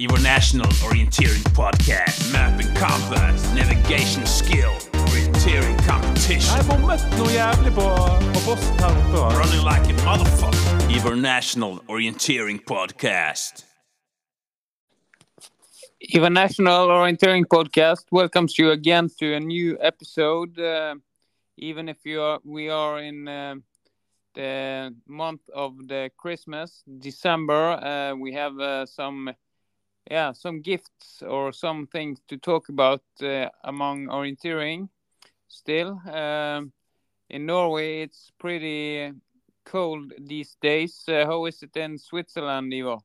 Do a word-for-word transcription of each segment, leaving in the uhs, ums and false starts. Evernational Orienteering Podcast. Map and compass, navigation skill, orienteering competition. I bommat nog jävligt på på posten här uppe. Running like a motherfucker. Evernational Orienteering Podcast. Evernational Orienteering Podcast welcomes you again to a new episode. Uh, even if you are, we are in uh, the month of the Christmas, December, uh, we have uh, some. Yeah, some gifts or some things to talk about uh, among orienteering still. Um, in Norway, it's pretty cold these days. Uh, how is it in Switzerland, Ivo?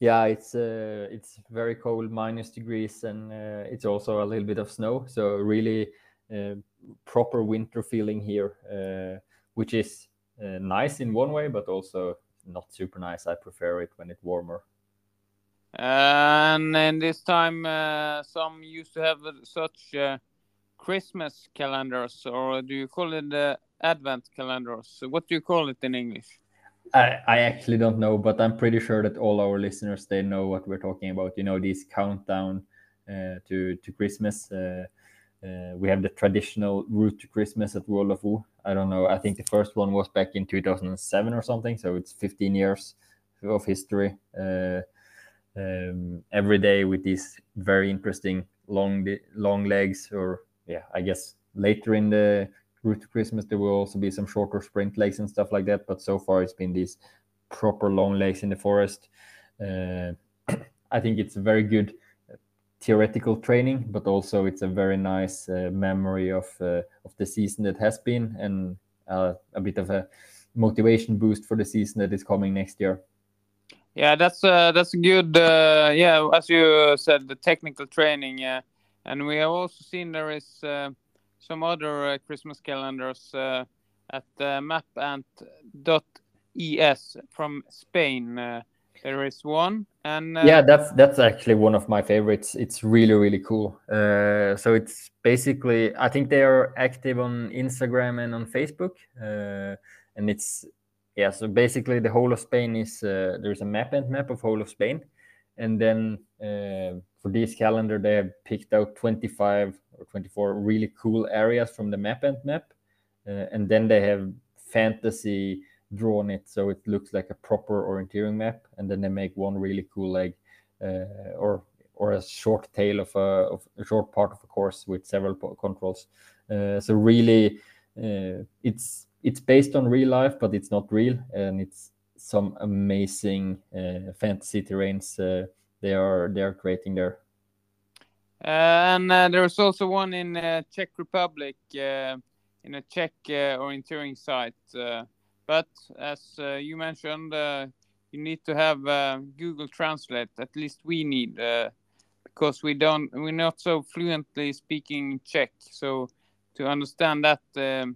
Yeah, it's uh, it's very cold, minus degrees, and uh, it's also a little bit of snow. So really uh, proper winter feeling here, uh, which is uh, nice in one way, but also not super nice. I prefer it when it's warmer. And, and this time uh, some used to have such uh, Christmas calendars, or do you call it the Advent calendars? What do you call it in English? I, I actually don't know, but I'm pretty sure that all our listeners, they know what we're talking about. You know, these countdown uh, to, to Christmas. Uh, uh, we have the traditional route to Christmas at World of Warcraft. I don't know. I think the first one was back in two thousand seven or something. So it's fifteen years of history. Uh, Um, every day with these very interesting long long legs, or yeah, I guess later in the route to Christmas there will also be some shorter sprint legs and stuff like that. But so far it's been these proper long legs in the forest. Uh, I think it's very good theoretical training, but also it's a very nice uh, memory of uh, of the season that has been, and uh, a bit of a motivation boost for the season that is coming next year. Yeah, that's uh, that's good. Uh, yeah, as you said, the technical training, uh, and we have also seen there is uh, some other uh, Christmas calendars uh, at uh, mapant dot e s from Spain. Uh, there is one, and uh, yeah, that's that's actually one of my favorites. It's really really cool. Uh, so it's basically, I think they are active on Instagram and on Facebook, uh, and it's. Yeah, so basically the whole of Spain is, uh, there's a map and map of whole of Spain. And then uh, for this calendar, they have picked out twenty-five or twenty-four really cool areas from the map and map. Uh, and then they have fantasy drawn it, so it looks like a proper orienteering map. And then they make one really cool leg uh, or or a short tail of a, of a short part of a course with several controls. Uh, so really, uh, it's... It's based on real life, but it's not real, and it's some amazing uh, fantasy terrains uh, they are they are creating there. Uh, and uh, there is also one in uh, Czech Republic, uh, in a Czech uh, orienteering site. Uh, but as uh, you mentioned, uh, you need to have uh, Google Translate. At least we need, uh, because we don't we're not so fluently speaking Czech. So to understand that. Um,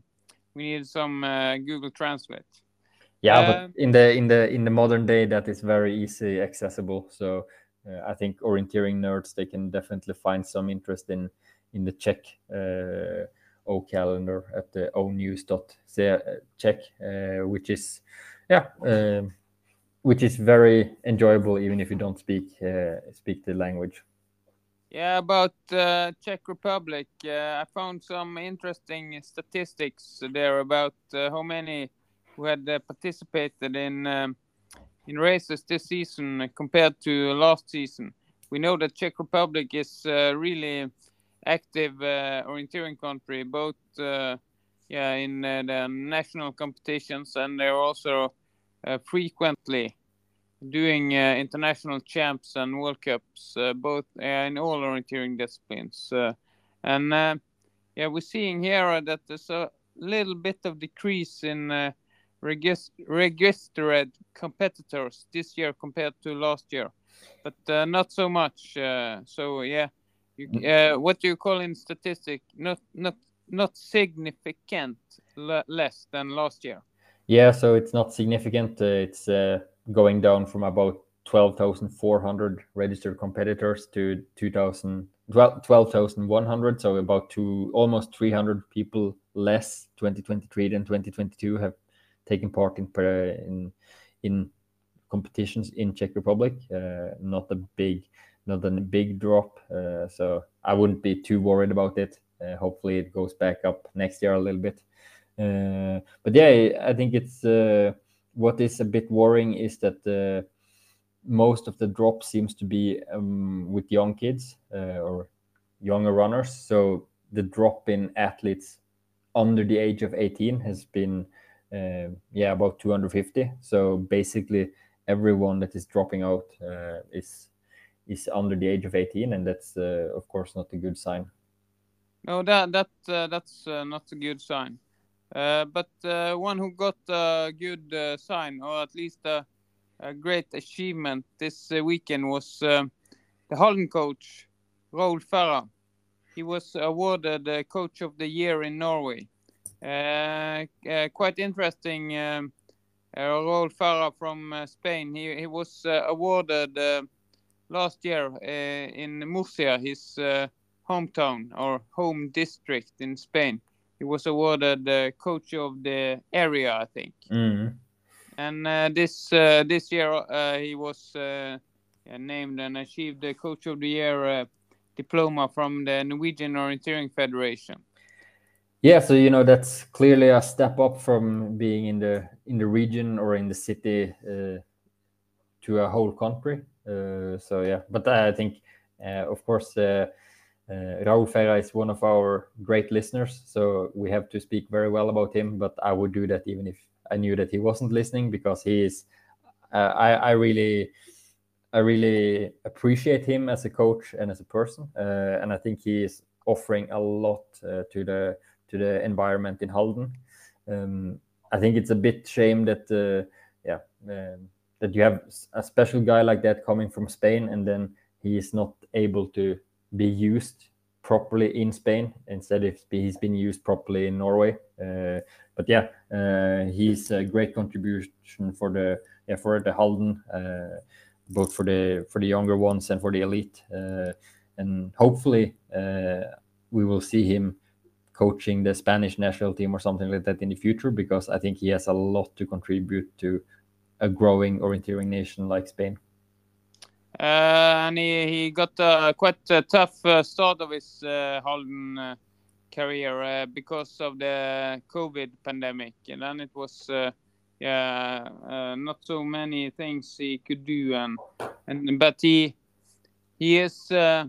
We need some uh, Google Translate. Yeah, uh, but in the in the in the modern day, that is very easy accessible. So uh, I think orienteering nerds, they can definitely find some interest in in the Czech uh, O calendar at the o news dot czech, uh, which is yeah, uh, which is very enjoyable even if you don't speak uh, speak the language. Yeah, about uh, Czech Republic, uh, I found some interesting statistics there about uh, how many who had uh, participated in um, in races this season compared to last season. We know that Czech Republic is uh, really active uh, orienteering country, both uh, yeah in uh, the national competitions, and they're also uh, frequently. Doing uh, international champs and World Cups, uh, both uh, in all orienteering disciplines, uh, and uh, yeah, we're seeing here that there's a little bit of decrease in uh, regis- registered competitors this year compared to last year, but uh, not so much. Uh, so yeah, you, uh, what do you call in statistic? Not not not significant l- less than last year. Yeah, so it's not significant. Uh, it's. Uh... going down from about twelve thousand four hundred registered competitors to twelve thousand one hundred, so about two, almost three hundred people less twenty twenty-three than twenty twenty-two have taken part in in in competitions in Czech Republic. Uh, not a big, not a big drop. Uh, so I wouldn't be too worried about it. Uh, hopefully it goes back up next year a little bit. Uh, but yeah, I think it's uh, what is a bit worrying is that uh, most of the drop seems to be um, with young kids uh, or younger runners. So the drop in athletes under the age of eighteen has been uh, yeah about two hundred fifty. So basically everyone that is dropping out uh, is is under the age of eighteen, and that's uh, of course not a good sign. No, that that uh, that's uh, not a good sign. Uh, but uh, one who got a good uh, sign, or at least a, a great achievement this uh, weekend, was uh, the Halden coach, Raúl Faraó. He was awarded uh, Coach of the Year in Norway. Uh, uh, quite interesting, um, uh, Raúl Faraó from uh, Spain. He, he was uh, awarded uh, last year uh, in Murcia, his uh, hometown or home district in Spain. He was awarded the coach of the area, I think. Mm-hmm. And uh, this uh, this year uh, he was uh, named and achieved the Coach of the Year uh, diploma from the Norwegian Orienteering Federation. Yeah, so you know that's clearly a step up from being in the in the region or in the city uh, to a whole country. Uh, so yeah, but I think uh, of course. Uh, Uh, Raúl Faraó is one of our great listeners, so we have to speak very well about him, but I would do that even if I knew that he wasn't listening, because he is uh, I, I really I really appreciate him as a coach and as a person, uh, and I think he is offering a lot uh, to the to the environment in Halden. um, I think it's a bit shame that uh, yeah um, that you have a special guy like that coming from Spain, and then he is not able to be used properly in Spain. Instead, if he's been used properly in Norway. Uh, but yeah, uh, he's a great contribution for the yeah, for the Halden, uh, both for the for the younger ones and for the elite. Uh, and hopefully, uh, we will see him coaching the Spanish national team or something like that in the future, because I think he has a lot to contribute to a growing orienteering nation like Spain. Uh, and he, he got uh, quite a tough uh, start of his uh, Halden uh, career uh, because of the COVID pandemic, and then it was uh, yeah uh, not so many things he could do, and and but he he is uh,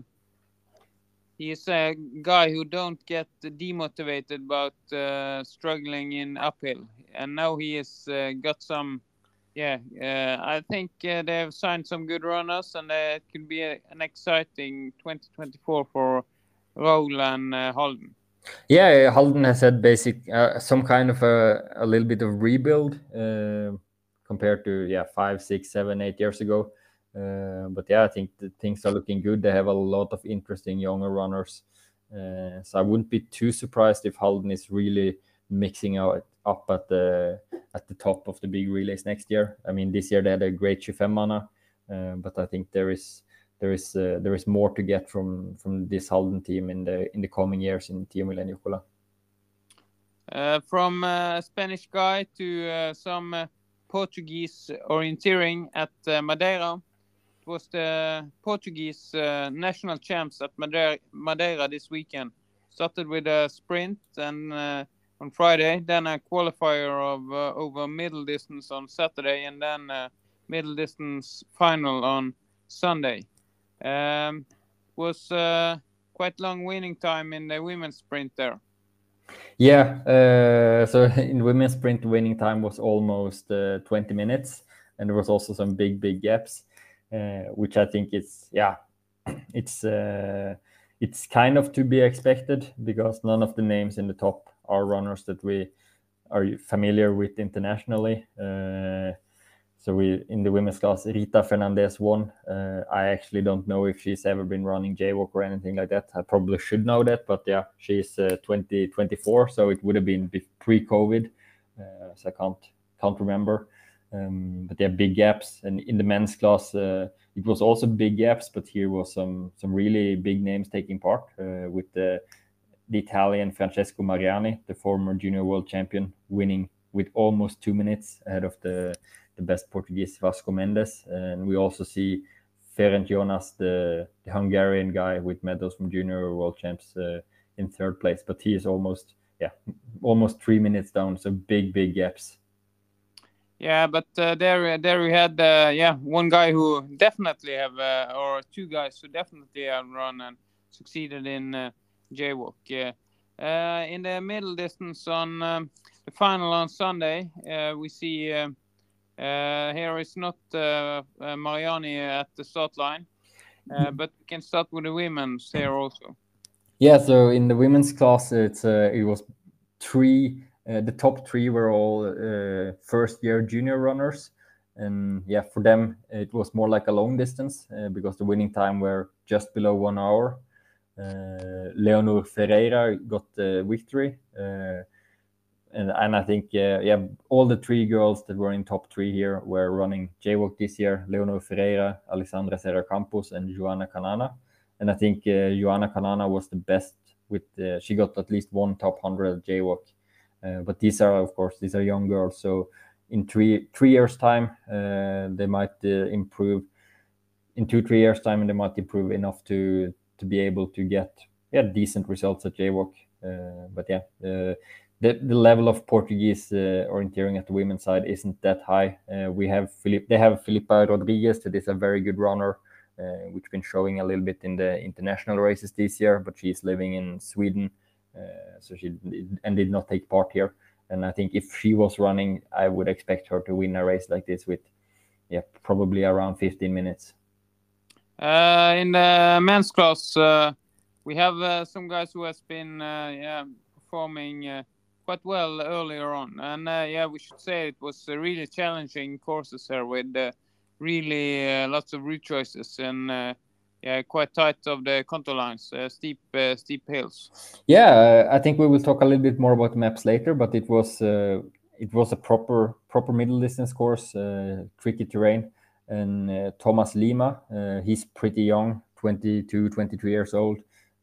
he is a guy who don't get demotivated about uh, struggling in uphill, and now he has uh, got some. Yeah, uh, I think uh, they have signed some good runners, and uh, it could be a, an exciting twenty twenty-four for Raúl and uh, Halden. Yeah, Halden has had basic uh, some kind of a, a little bit of rebuild uh, compared to yeah five, six, seven, eight years ago. Uh, but yeah, I think things are looking good. They have a lot of interesting younger runners, uh, so I wouldn't be too surprised if Halden is really mixing out up at the at the top of the big relays next year. I mean, this year they had a great Chifemana, uh, but I think there is there is uh, there is more to get from from this Halden team in the in the coming years in Tiomila and Jukola. Uh, from a uh, Spanish guy to uh, some uh, Portuguese orienteering at uh, Madeira. It was the Portuguese uh, national champs at Madeira, Madeira this weekend. Started with a sprint and. Uh, on Friday, then a qualifier of uh, over middle distance on Saturday, and then a middle distance final on Sunday. Um, was uh, quite long winning time in the women's sprint there. Yeah, uh, so in women's sprint, winning time was almost uh, twenty minutes, and there was also some big, big gaps, uh, which I think is, yeah, it's uh, it's kind of to be expected, because none of the names in the top are runners that we are familiar with internationally. Uh, so we in the women's class, Rita Fernandez won. Uh, I actually don't know if she's ever been running jaywalk or anything like that. I probably should know that, but yeah, she's uh, twenty twenty-four, so it would have been pre-COVID. Uh, so I can't can't remember. Um, but there are big gaps, and in the men's class, uh, it was also big gaps. But here was some some really big names taking part uh, with the. The Italian Francesco Mariani, the former junior world champion, winning with almost two minutes ahead of the the best Portuguese, Vasco Mendes. And we also see Ferenc Jonas, the, the Hungarian guy with medals from junior world champs, uh, in third place. But he is almost, yeah, almost three minutes down. So big, big gaps. Yeah, but uh, there, there we had, uh, yeah, one guy who definitely have, uh, or two guys who definitely have run and succeeded in uh, Jaywalk. Yeah. Uh, in the middle distance on um, the final on Sunday, uh, we see uh, uh, here is not uh, uh, Mariani at the start line, uh, but we can start with the women's here also. Yeah, so in the women's class, it's uh, it was three. Uh, the top three were all uh, first-year junior runners, and yeah, for them it was more like a long distance uh, because the winning time were just below one hour. Uh, Leonor Ferreira got the victory, uh, and and I think uh, yeah, all the three girls that were in top three here were running Jaywalk this year: Leonor Ferreira, Alessandra Serra Campos, and Joana Canhana. And I think uh, Joana Canhana was the best with uh, she got at least one top hundred Jaywalk. Uh, but these are, of course, these are young girls. So in three three years' time, uh, they might uh, improve. In two, three years' time, and they might improve enough to to be able to get yeah decent results at Jaywalk. Uh, but yeah, uh, the the level of Portuguese uh, orienteering at the women's side isn't that high. Uh, we have Filip, they have Filipa Rodrigues, that is a very good runner, uh, which been showing a little bit in the international races this year. But she's living in Sweden. Uh, so she did, and did not take part here, and I think if she was running, I would expect her to win a race like this with, yeah, probably around fifteen minutes. Uh, in the men's class, uh, we have uh, some guys who has been uh, yeah, performing uh, quite well earlier on, and uh, yeah, we should say it was uh, really challenging courses here with uh, really uh, lots of route choices and. Uh, Yeah, quite tight of the contour lines, uh, steep, uh, steep hills. Yeah, I think we will talk a little bit more about maps later. But it was uh, it was a proper proper middle distance course, uh, tricky terrain. And uh, Thomas Lima, uh, he's pretty young, twenty-two, twenty-three years old.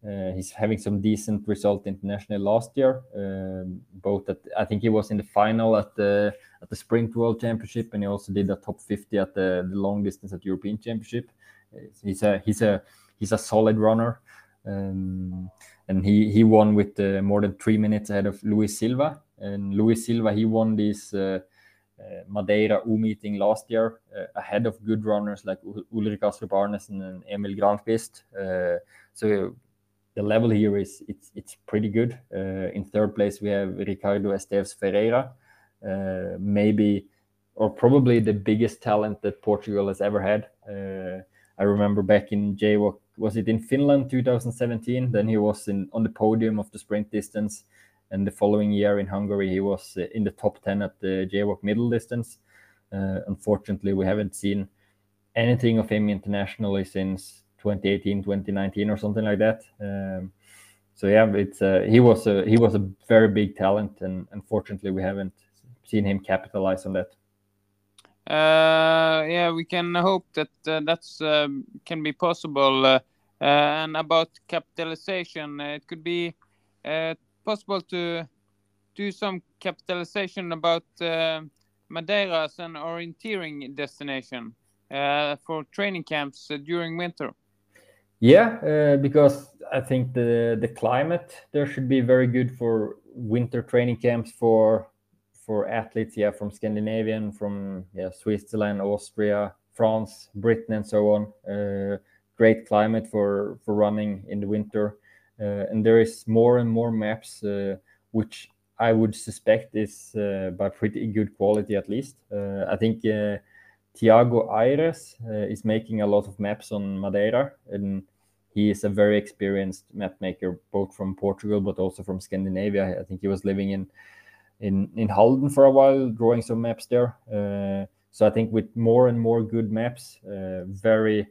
Uh, he's having some decent result internationally last year. Uh, both at I think he was in the final at the at the Sprint World Championship, and he also did a top fifty at the, the long distance at European Championship. He's a he's a he's a solid runner, um, and he he won with uh, more than three minutes ahead of Luis Silva. And Luis Silva, he won this uh, uh, Madeira U meeting last year uh, ahead of good runners like U Ulrik Astrup Arnesen and Emil Granqvist. Uh, so the level here is it's it's pretty good. Uh, in third place we have Ricardo Esteves-Ferreira, uh, maybe or probably the biggest talent that Portugal has ever had. Uh, I remember back in Jaywalk, was it in Finland two thousand seventeen? Then he was in, on the podium of the sprint distance. And the following year in Hungary, he was in the top ten at the Jaywalk middle distance. Uh, unfortunately, we haven't seen anything of him internationally since twenty eighteen, twenty nineteen or something like that. Um, so yeah, it's uh, he was a, he was a very big talent. And unfortunately, we haven't seen him capitalize on that. Uh, yeah, we can hope that uh, that's um, can be possible. Uh, uh, and about capitalization, uh, it could be uh, possible to do some capitalization about uh, Madeira as an orienteering destination uh, for training camps uh, during winter. Yeah, uh, because I think the the climate there should be very good for winter training camps for. For athletes, yeah, from Scandinavia, from yeah, Switzerland, Austria, France, Britain, and so on. Uh, great climate for for running in the winter, uh, and there is more and more maps, uh, which I would suspect is uh, by pretty good quality at least. Uh, I think uh, Tiago Aires uh, is making a lot of maps on Madeira, and he is a very experienced map maker, both from Portugal but also from Scandinavia. I think he was living in. in in Halden for a while, drawing some maps there. Uh, so I think with more and more good maps, uh, very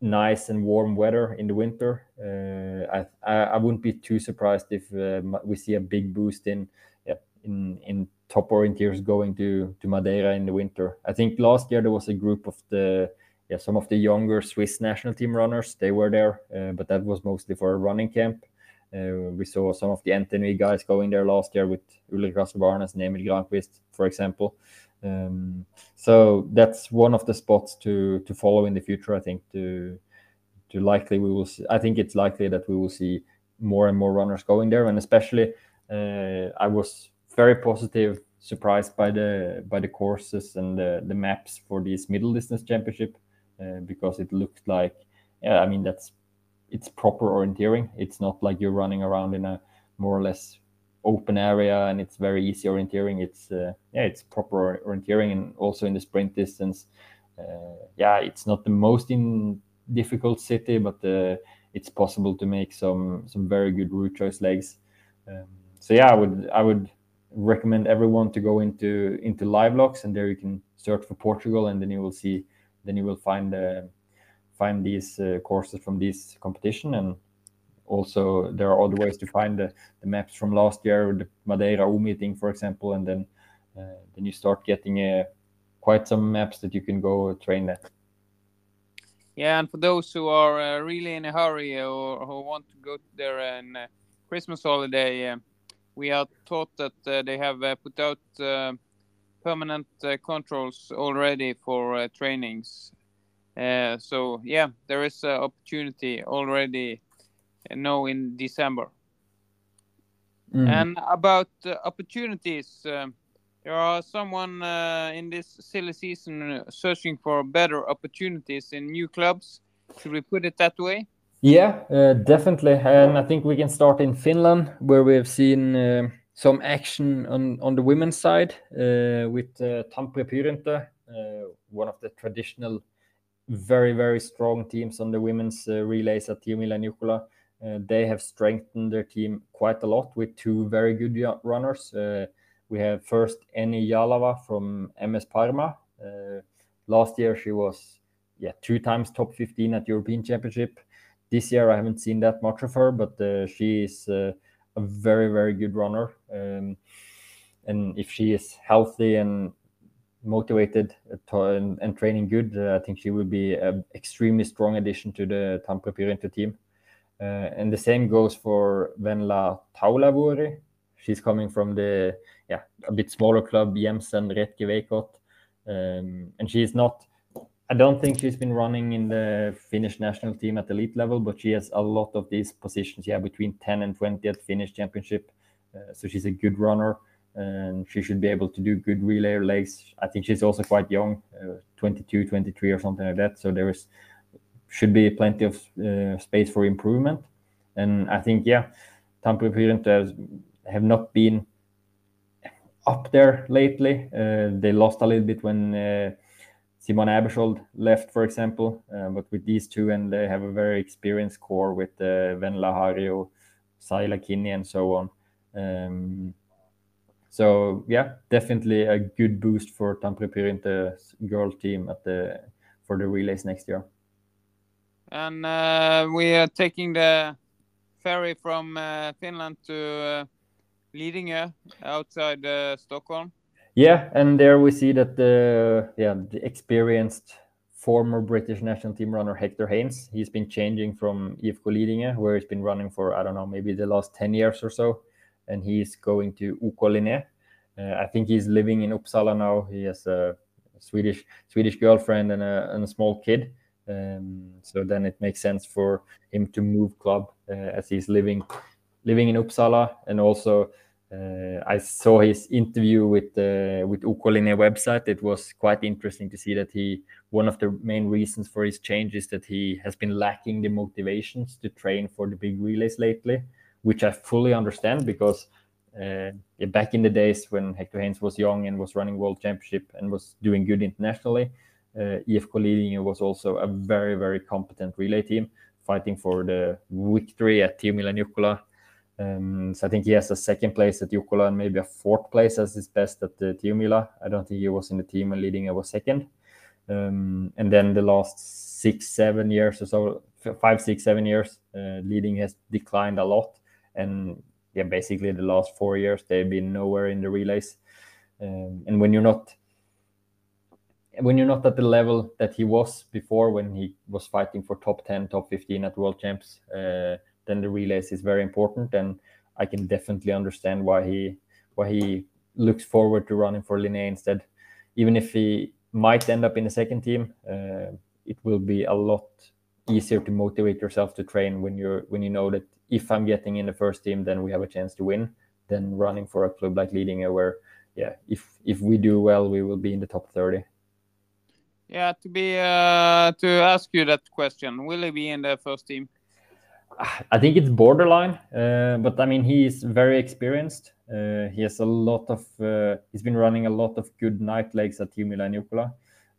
nice and warm weather in the winter, uh, I, I I wouldn't be too surprised if uh, we see a big boost in yeah, in in top orienteers going to to Madeira in the winter. I think last year there was a group of the yeah some of the younger Swiss national team runners. They were there, uh, but that was mostly for a running camp. Uh, we saw some of the Antony guys going there last year with Ulrik Astrup Arnesen and Emil Granqvist, for example. Um, so that's one of the spots to to follow in the future. I think to to likely we will. See, I think it's likely that we will see more and more runners going there, and especially uh, I was very positive, surprised by the by the courses and the, the maps for this middle distance championship uh, because it looked like, yeah, I mean that's it's proper orienteering. It's not like you're running around in a more or less open area and it's very easy orienteering. It's uh, yeah, it's proper orienteering, and also in the sprint distance, uh, yeah, it's not the most in difficult city, but uh, it's possible to make some some very good route choice legs. Um, so yeah, I would I would recommend everyone to go into into LiveLox, and there you can search for Portugal, and then you will see, then you will find uh, find these uh, courses from this competition. And also, there are other ways to find the, the maps from last year, the Madeira U meeting, for example, and then uh, then you start getting uh, quite some maps that you can go train at. Yeah, and for those who are uh, really in a hurry or who want to go there on uh, Christmas holiday, uh, we are taught that uh, they have uh, put out uh, permanent uh, controls already for uh, trainings. Uh, so, yeah, there is an uh, opportunity already. No, in December. Mm. And about uh, opportunities, uh, there are someone uh, in this silly season searching for better opportunities in new clubs. Should we put it that way? Yeah, uh, definitely. And I think we can start in Finland, where we have seen uh, some action on, on the women's side uh, with uh, Tampere Pyrintö, uh, one of the traditional, very, very strong teams on the women's uh, relays at Tiomila and Jukola. Uh, they have strengthened their team quite a lot with two very good runners. Uh, we have first Eni Jalava from M S Parma. Uh, last year she was yeah two times top fifteen at European Championship. This year I haven't seen that much of her, but uh, she is uh, a very, very good runner. Um, and if she is healthy and motivated and, and training good, uh, I think she will be an extremely strong addition to the Tampere Pyrintö team. Uh, and the same goes for Venla Taulavuori. She's coming from the yeah a bit smaller club, Jemsen Retke Veikot. Um, and she's not, I don't think she's been running in the Finnish national team at elite level, but she has a lot of these positions. Yeah, between ten and twenty at Finnish championship. Uh, so she's a good runner, and she should be able to do good relay legs. I think she's also quite young, uh, twenty-two, twenty-three or something like that. So there is... should be plenty of uh, space for improvement. And I think, yeah, Tampere Pyrintö have not been up there lately. Uh, they lost a little bit when uh, Simone Abershold left, for example. Uh, but with these two, and they have a very experienced core with uh, Venla Harjo, Saila Kinney, and so on. Um, so, yeah, definitely a good boost for Tampere Pyrintö's girl team at the for the relays next year. And uh, we are taking the ferry from uh, Finland to uh, Lidingö, outside uh, Stockholm. Yeah, and there we see that the yeah the experienced former British national team runner Hector Haynes, he's been changing from I F K Lidingö, where he's been running for, I don't know, maybe the last ten years or so, and he's going to OK Linné. Uh, I think he's living in Uppsala now. He has a Swedish Swedish girlfriend and a, and a small kid. Um, so then it makes sense for him to move club uh, as he's living living in Uppsala. And also uh, I saw his interview with uh, with OK Linné website. It was quite interesting to see that he one of the main reasons for his change is that he has been lacking the motivations to train for the big relays lately, which I fully understand, because uh, back in the days when Hector Haynes was young and was running World Championship and was doing good internationally, Uh, I F K Lidingö was also a very, very competent relay team, fighting for the victory at Tiomila and Jukola. Um, so I think he has a second place at Jukola and maybe a fourth place as his best at the Tiomila. I don't think he was in the team, and Lidingö was second. Um, and then the last six, seven years or so, five, six, seven years, uh, Lidingö has declined a lot. And yeah, basically the last four years, they've been nowhere in the relays. Um, and when you're not When you're not at the level that he was before, when he was fighting for top ten, top fifteen at World Champs, uh, then the relays is very important, and I can definitely understand why he why he looks forward to running for Linné instead. Even if he might end up in the second team, uh, it will be a lot easier to motivate yourself to train when you're when you know that if I'm getting in the first team, then we have a chance to win, than running for a club like Lidingö where, yeah, if if we do well, we will be in the top thirty. Yeah, to be uh, to ask you that question, will he be in the first team? I think it's borderline, uh, but I mean, he is very experienced. Uh, he has a lot of, uh, he's been running a lot of good night legs at Tiomila and Jukola,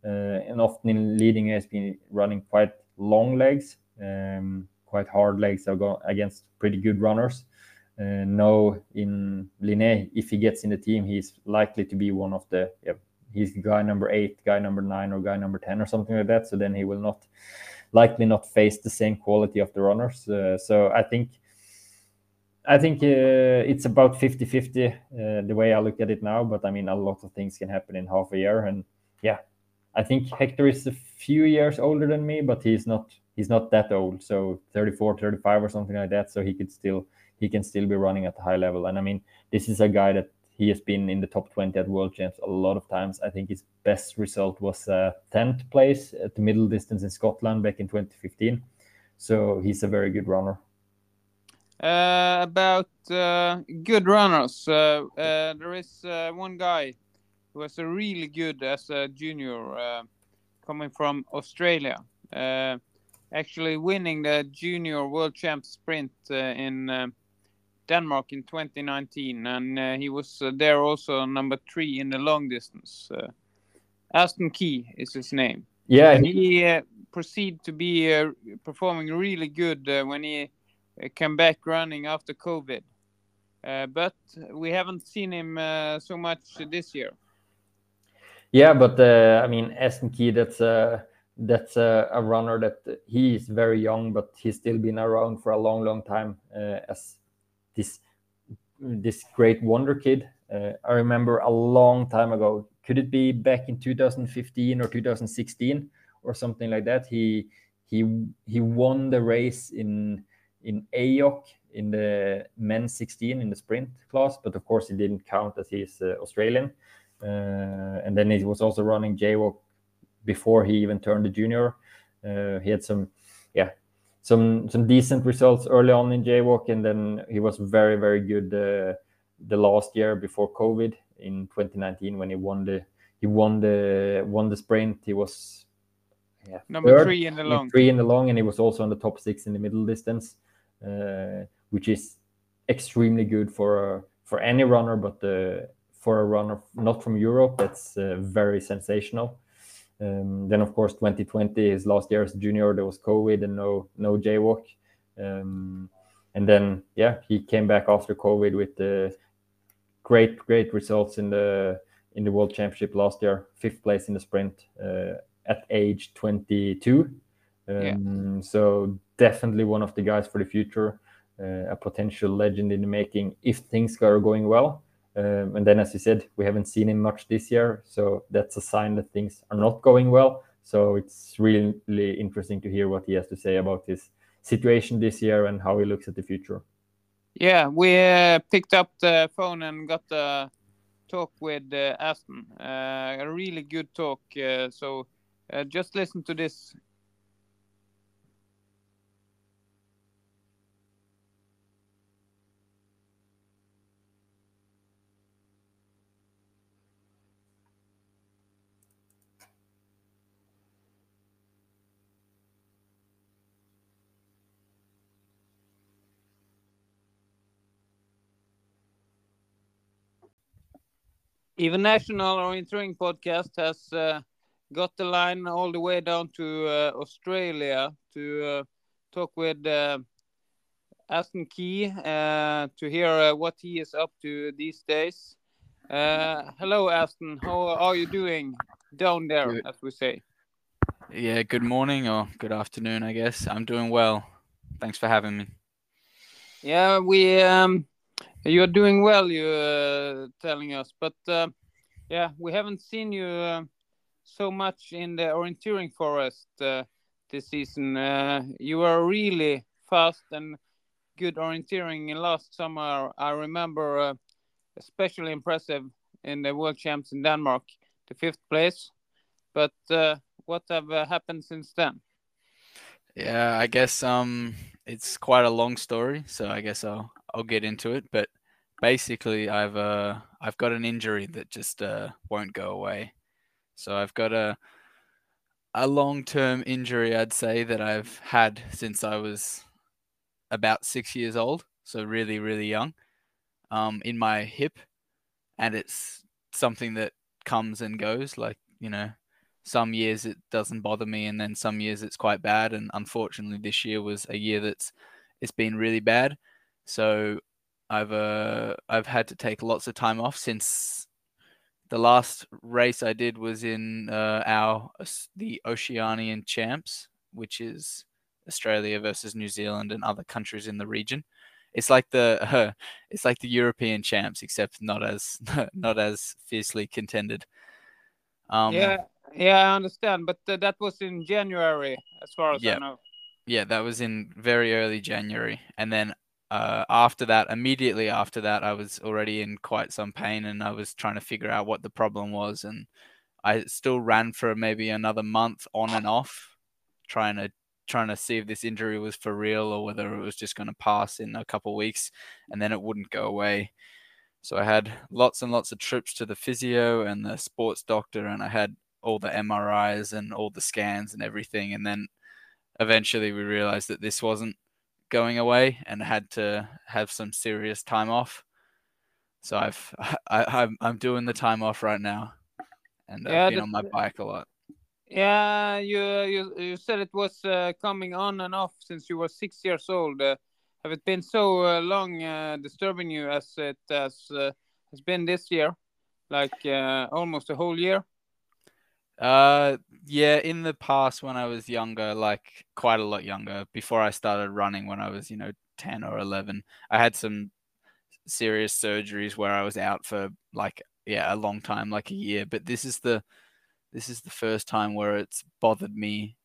uh, and often in leading, he has been running quite long legs, um, quite hard legs against pretty good runners. Uh, no, in Linné, if he gets in the team, he's likely to be one of the, yeah, he's guy number eight, guy number nine, or guy number ten, or something like that. So then he will not, likely not face the same quality of the runners. Uh, so I think I think uh, it's about fifty fifty uh, the way I look at it now. But I mean, a lot of things can happen in half a year. And yeah, I think Hector is a few years older than me, but he's not he's not that old. So thirty-four, thirty-five or something like that. So he could still he can still be running at a high level. And I mean, this is a guy that he has been in the top twenty at World Champs a lot of times. I think his best result was uh, tenth place at the middle distance in Scotland back in twenty fifteen. So he's a very good runner. Uh, about uh, good runners, uh, uh, there is uh, one guy who was uh, really good as a junior uh, coming from Australia. Uh, actually winning the Junior World Champs Sprint uh, in... Uh, Denmark in twenty nineteen, and uh, he was uh, there also number three in the long distance. Uh, Aston Key is his name. Yeah, and he uh, proceeded to be uh, performing really good uh, when he uh, came back running after COVID. Uh, but we haven't seen him uh, so much this year. Yeah, but uh, I mean, Aston Key, that's a that's a, a runner that he is very young, but he's still been around for a long, long time uh, as. This this great wonder kid. Uh, I remember a long time ago. Could it be back in two thousand fifteen or two thousand sixteen or something like that? He he he won the race in in A Y O C in the men's sixteen in the sprint class, but of course it didn't count as he's uh, Australian. Uh, and then he was also running J W O C before he even turned a junior. Uh, he had some, yeah. Some some decent results early on in J W O C, and then he was very, very good uh, the last year before COVID in twenty nineteen when he won the he won the won the sprint. He was yeah, number third, three in the long, three in the long, and he was also on the top six in the middle distance, uh, which is extremely good for a, for any runner, but uh, for a runner not from Europe, that's uh, very sensational. Um, then, of course, twenty twenty, his last year as junior, there was COVID and no no J W O C. Um, and then, yeah, he came back after COVID with uh, great, great results in the in the World Championship last year. Fifth place in the sprint uh, at age twenty-two. Um, yeah. So definitely one of the guys for the future, uh, a potential legend in the making if things are going well. Um, and then, as you said, we haven't seen him much this year, so that's a sign that things are not going well. So it's really interesting to hear what he has to say about his situation this year and how he looks at the future. Yeah, we uh, picked up the phone and got a talk with uh, Aston. Uh, a really good talk. Uh, so uh, just listen to this. Evernational Orienteering Podcast has uh, got the line all the way down to uh, Australia to uh, talk with uh, Aston Key uh, to hear uh, what he is up to these days. Uh, hello, Aston. How are you doing down there, good. As we say? Yeah, good morning or good afternoon, I guess. I'm doing well. Thanks for having me. Yeah, we... Um, You're doing well, you're uh, telling us, but uh, yeah, we haven't seen you uh, so much in the orienteering forest uh, this season. Uh, you are really fast and good orienteering in last summer. I remember uh, especially impressive in the World Champs in Denmark, the fifth place. But uh, what have uh, happened since then? Yeah, I guess um, it's quite a long story, so I guess I'll I'll get into it. But basically, I've uh, I've got an injury that just uh, won't go away. So I've got a a long-term injury, I'd say, that I've had since I was about six years old, so really, really young, um, in my hip. And it's something that comes and goes. Like, you know, some years it doesn't bother me, and then some years it's quite bad. And unfortunately, this year was a year that's it's been really bad. So I've uh, I've had to take lots of time off since. The last race I did was in uh, our the Oceanian Champs, which is Australia versus New Zealand and other countries in the region. It's like the uh, it's like the European Champs, except not as not as fiercely contended. Um, yeah, yeah, I understand, but th- that was in January, as far as yeah. I know. Yeah, that was in very early January, and then. Uh, after that, immediately after that, I was already in quite some pain, and I was trying to figure out what the problem was. And I still ran for maybe another month on and off, trying to trying to see if this injury was for real or whether it was just going to pass in a couple of weeks, and then it wouldn't go away. So I had lots and lots of trips to the physio and the sports doctor, and I had all the M R Is and all the scans and everything. And then eventually we realized that this wasn't going away and had to have some serious time off. So I've I, I'm I'm doing the time off right now, and yeah, I've been the, on my bike a lot. Yeah, you you you said it was uh, coming on and off since you were six years old. Uh, have it been so uh, long uh, disturbing you as it has uh, has been this year, like uh, almost a whole year? Uh, yeah, in the past when I was younger, like quite a lot younger, before I started running when I was, you know, ten or eleven, I had some serious surgeries where I was out for like, yeah, a long time, like a year. But this is the, this is the first time where it's bothered me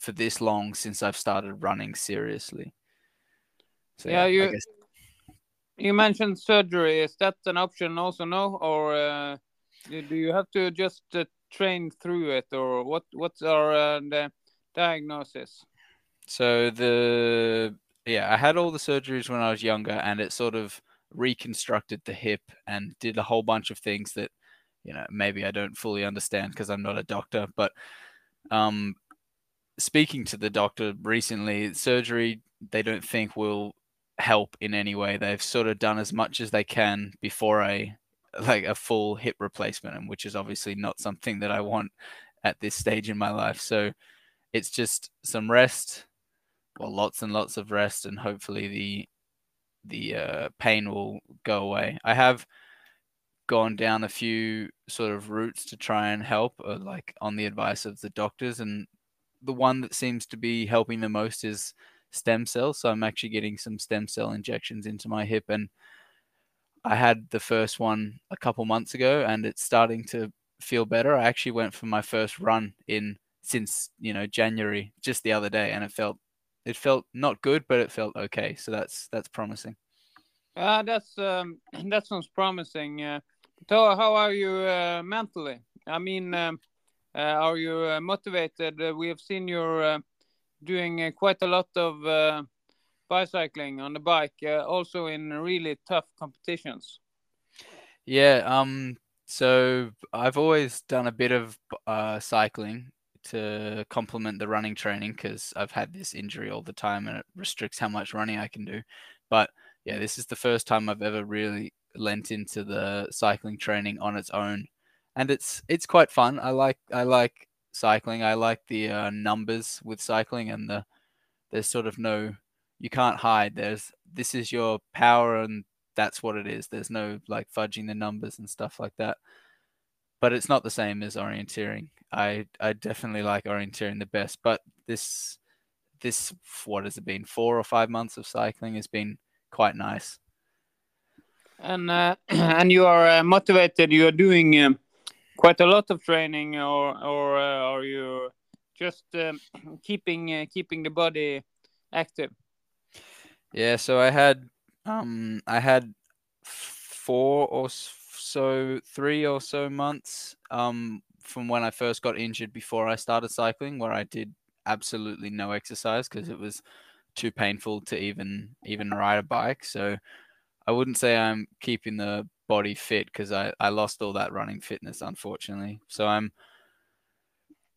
for this long since I've started running seriously. So yeah, yeah you, guess... you mentioned surgery. Is that an option also now? Or, uh, do you have to just uh, trained through it, or what what are uh, the diagnosis? So the yeah I had all the surgeries when I was younger, and it sort of reconstructed the hip and did a whole bunch of things that, you know, maybe I don't fully understand because I'm not a doctor. But um speaking to the doctor recently, surgery they don't think will help in any way. They've sort of done as much as they can before I like a full hip replacement, and which is obviously not something that I want at this stage in my life. So it's just some rest, well, lots and lots of rest, and hopefully the the uh, pain will go away. I have gone down a few sort of routes to try and help, or like on the advice of the doctors, and the one that seems to be helping the most is stem cells. So I'm actually getting some stem cell injections into my hip, and I had the first one a couple months ago, and it's starting to feel better. I actually went for my first run in since, you know, January just the other day, and it felt it felt not good, but it felt okay. So that's that's promising. Uh, that's um, that sounds promising. Uh, so how are you uh, mentally? I mean, um, uh, are you uh, motivated? Uh, we have seen you're uh, doing uh, quite a lot of. Uh, bicycling on the bike, uh, also in really tough competitions. Yeah, um so I've always done a bit of uh cycling to complement the running training, because I've had this injury all the time and it restricts how much running I can do. But yeah, this is the first time I've ever really lent into the cycling training on its own, and it's it's quite fun. I like I like cycling. I like the uh, numbers with cycling, and the there's sort of no you can't hide. There's, this is your power and that's what it is. There's no like fudging the numbers and stuff like that, but it's not the same as orienteering. I, I definitely like orienteering the best, but this, this, what has it been? Four or five months of cycling has been quite nice. And, uh, and you are uh, motivated. You're doing um, quite a lot of training, or, or, uh, are you just um, keeping, uh, keeping the body active? Yeah, so I had um I had four or so, three or so months um from when I first got injured before I started cycling, where I did absolutely no exercise because it was too painful to even even ride a bike. So I wouldn't say I'm keeping the body fit because I, I lost all that running fitness, unfortunately. So I'm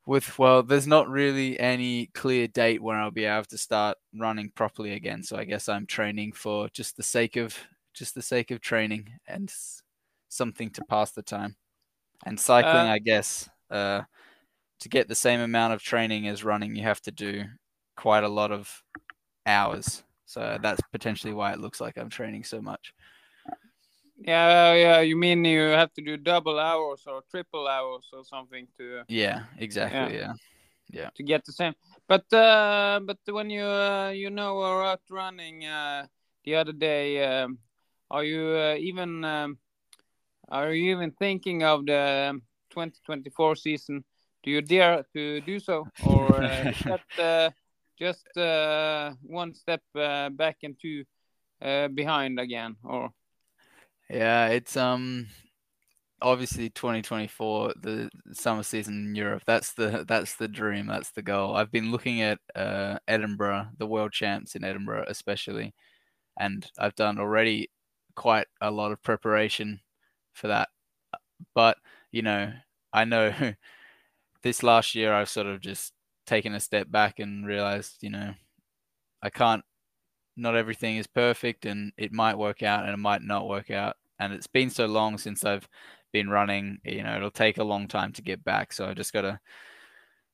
with, well, there's not really any clear date when I'll be able to start running properly again. So I guess I'm training for just the sake of, just the sake of training and something to pass the time. And cycling, uh, I guess, uh, to get the same amount of training as running, you have to do quite a lot of hours. So that's potentially why it looks like I'm training so much. Yeah, yeah. You mean you have to do double hours or triple hours or something to? Yeah, exactly. Yeah, yeah. yeah. To get the same, but uh, but when you uh, you know are out running uh, the other day, um, are you uh, even um, are you even thinking of the twenty twenty-four season? Do you dare to do so, or uh, is that uh, just uh, one step uh, back and two uh, behind again, or? Yeah, it's um obviously twenty twenty-four, the summer season in Europe. That's the that's the dream. That's the goal. I've been looking at uh, Edinburgh, the World Champs in Edinburgh especially, and I've done already quite a lot of preparation for that. But you know, I know this last year I've sort of just taken a step back and realized, you know, I can't. Not everything is perfect, and it might work out, and it might not work out. And it's been so long since I've been running, you know, it'll take a long time to get back. So I just got to,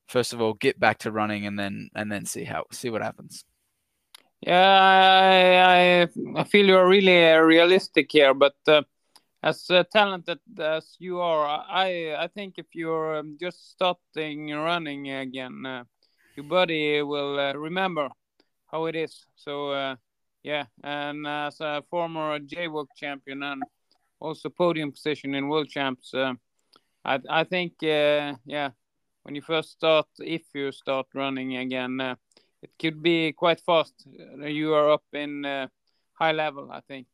first of all, get back to running and then, and then see how, see what happens. Yeah. I, I feel you're really realistic here, but uh, as uh, talented as you are, I, I think if you're just starting running again, uh, your body will uh, remember how it is. So, uh, yeah, and as a former J-Walk champion and also podium position in World Champs, uh, I, I think, uh, yeah, when you first start, if you start running again, uh, it could be quite fast. You are up in uh, high level, I think.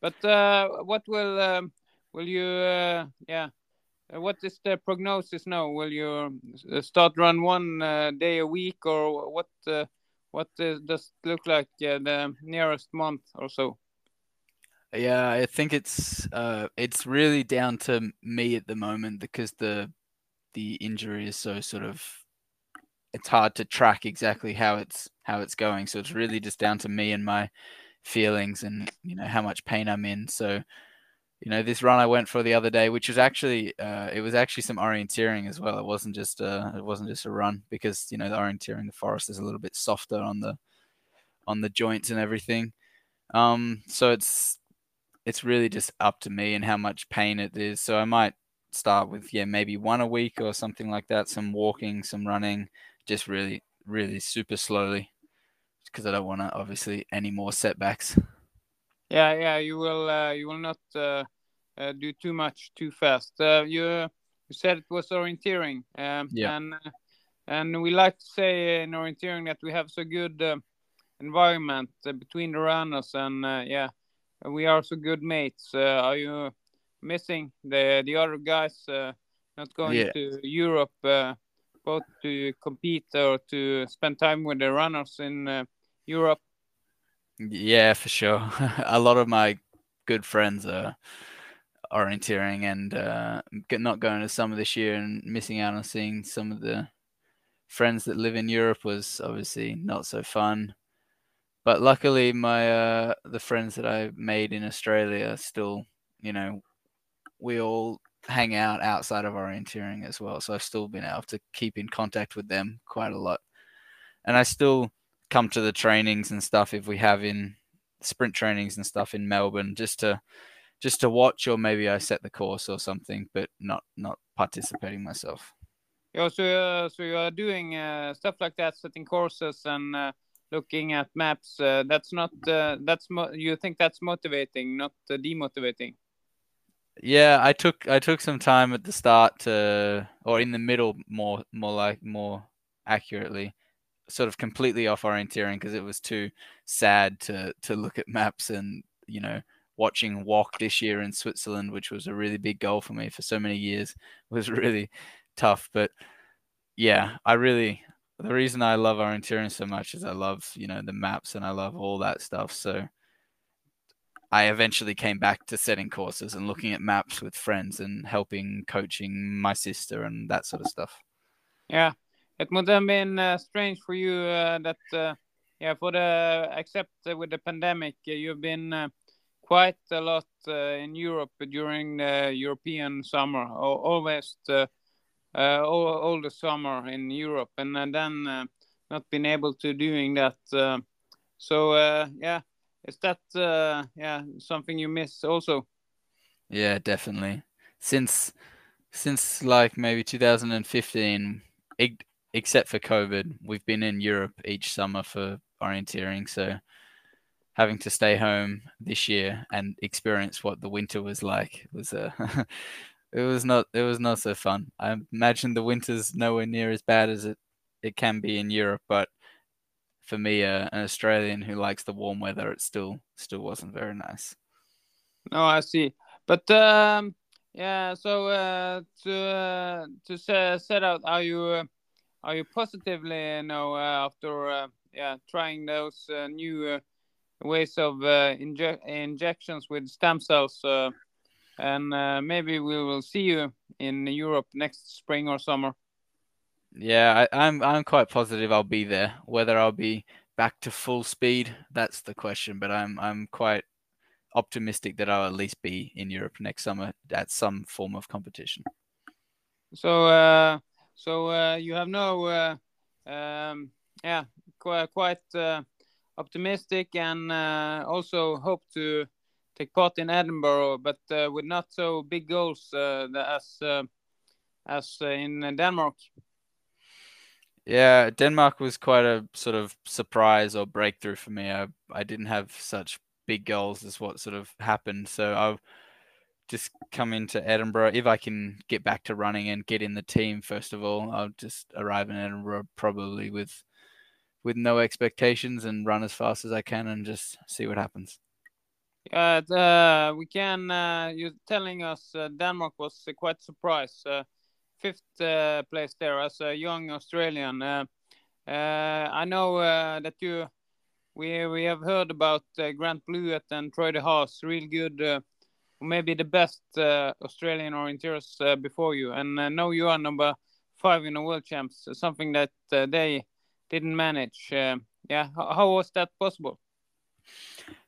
But uh, what will um, will you, uh, yeah, what is the prognosis now? Will you start run one uh, day a week, or what? Uh, What uh, does it look like uh, the nearest month or so? Yeah, I think it's uh, it's really down to me at the moment because the the injury is so sort of, it's hard to track exactly how it's how it's going. So it's really just down to me and my feelings and, you know, how much pain I'm in. So, you know, this run I went for the other day, which was actually uh, it was actually some orienteering as well. It wasn't just uh, it wasn't just a run because, you know, the orienteering, the forest is a little bit softer on the on the joints and everything. Um, so it's it's really just up to me and how much pain it is. So I might start with yeah maybe one a week or something like that. Some walking, some running, just really really super slowly because I don't want to obviously any more setbacks. Yeah, yeah, you will. Uh, you will not uh, uh, do too much too fast. Uh, you, you said it was orienteering, um, yeah. and uh, and we like to say in orienteering that we have so good uh, environment uh, between the runners, and uh, yeah, we are so good mates. Uh, are you missing the the other guys uh, not going yeah. to Europe, uh, both to compete or to spend time with the runners in uh, Europe? Yeah, for sure. A lot of my good friends are orienteering and uh, not going to summer this year, and missing out on seeing some of the friends that live in Europe was obviously not so fun. But luckily, my uh, the friends that I made in Australia still, you know, we all hang out outside of orienteering as well. So I've still been able to keep in contact with them quite a lot, and I still come to the trainings and stuff if we have in sprint trainings and stuff in Melbourne, just to just to watch, or maybe I set the course or something, but not not participating myself. Yeah, so uh, so you are doing uh, stuff like that, setting courses and uh, looking at maps. Uh, that's not uh, that's mo- you think that's motivating, not uh, demotivating? Yeah, I took I took some time at the start to, or in the middle, more more like more accurately. sort of completely off orienteering because it was too sad to to look at maps, and you know, watching W O C this year in Switzerland, which was a really big goal for me for so many years, was really tough. But yeah, I really, the reason I love orienteering so much is I love, you know, the maps and I love all that stuff. So I eventually came back to setting courses and looking at maps with friends and helping coaching my sister and that sort of stuff. Yeah. It would have been uh, strange for you uh, that, uh, yeah, for the, except uh, with the pandemic, uh, you've been uh, quite a lot uh, in Europe during the European summer, or always uh, uh, all, all the summer in Europe, and, and then uh, not been able to doing that. Uh, so, uh, yeah, is that, uh, yeah, something you miss also? Yeah, definitely. Since, since like maybe two thousand fifteen, it, except for COVID, we've been in Europe each summer for orienteering. So having to stay home this year and experience what the winter was like was a, it was not, it was not so fun. I imagine the winter's nowhere near as bad as it, it can be in Europe. But for me, uh, an Australian who likes the warm weather, it still, still wasn't very nice. No, I see. But, um, yeah. So, uh, to, uh, to set out, are you, uh... are you positively, you know, uh, after uh, yeah, trying those uh, new uh, ways of uh, inje injections with stem cells? Uh, and uh, maybe we will see you in Europe next spring or summer. Yeah, I, I'm I'm quite positive I'll be there. Whether I'll be back to full speed, that's the question. But I'm I'm quite optimistic that I'll at least be in Europe next summer at some form of competition. So. Uh... So uh, you have no, uh, um, yeah, qu quite uh, optimistic, and uh, also hope to take part in Edinburgh, but uh, with not so big goals uh, as uh, as in Denmark. Yeah, Denmark was quite a sort of surprise or breakthrough for me. I I didn't have such big goals as what sort of happened, so I've just come into Edinburgh. If I can get back to running and get in the team, first of all, I'll just arrive in Edinburgh probably with with no expectations and run as fast as I can and just see what happens. Yeah, uh, we can. Uh, you're telling us uh, Denmark was uh, quite surprised. Uh, fifth uh, place there as a young Australian. Uh, uh, I know uh, that you. We we have heard about uh, Grant Blewett and Troy De Haas, real good. Uh, maybe the best uh, Australian orienteers uh, before you. And uh, now you are number five in the World Champs, something that uh, they didn't manage. Uh, yeah, how, how was that possible?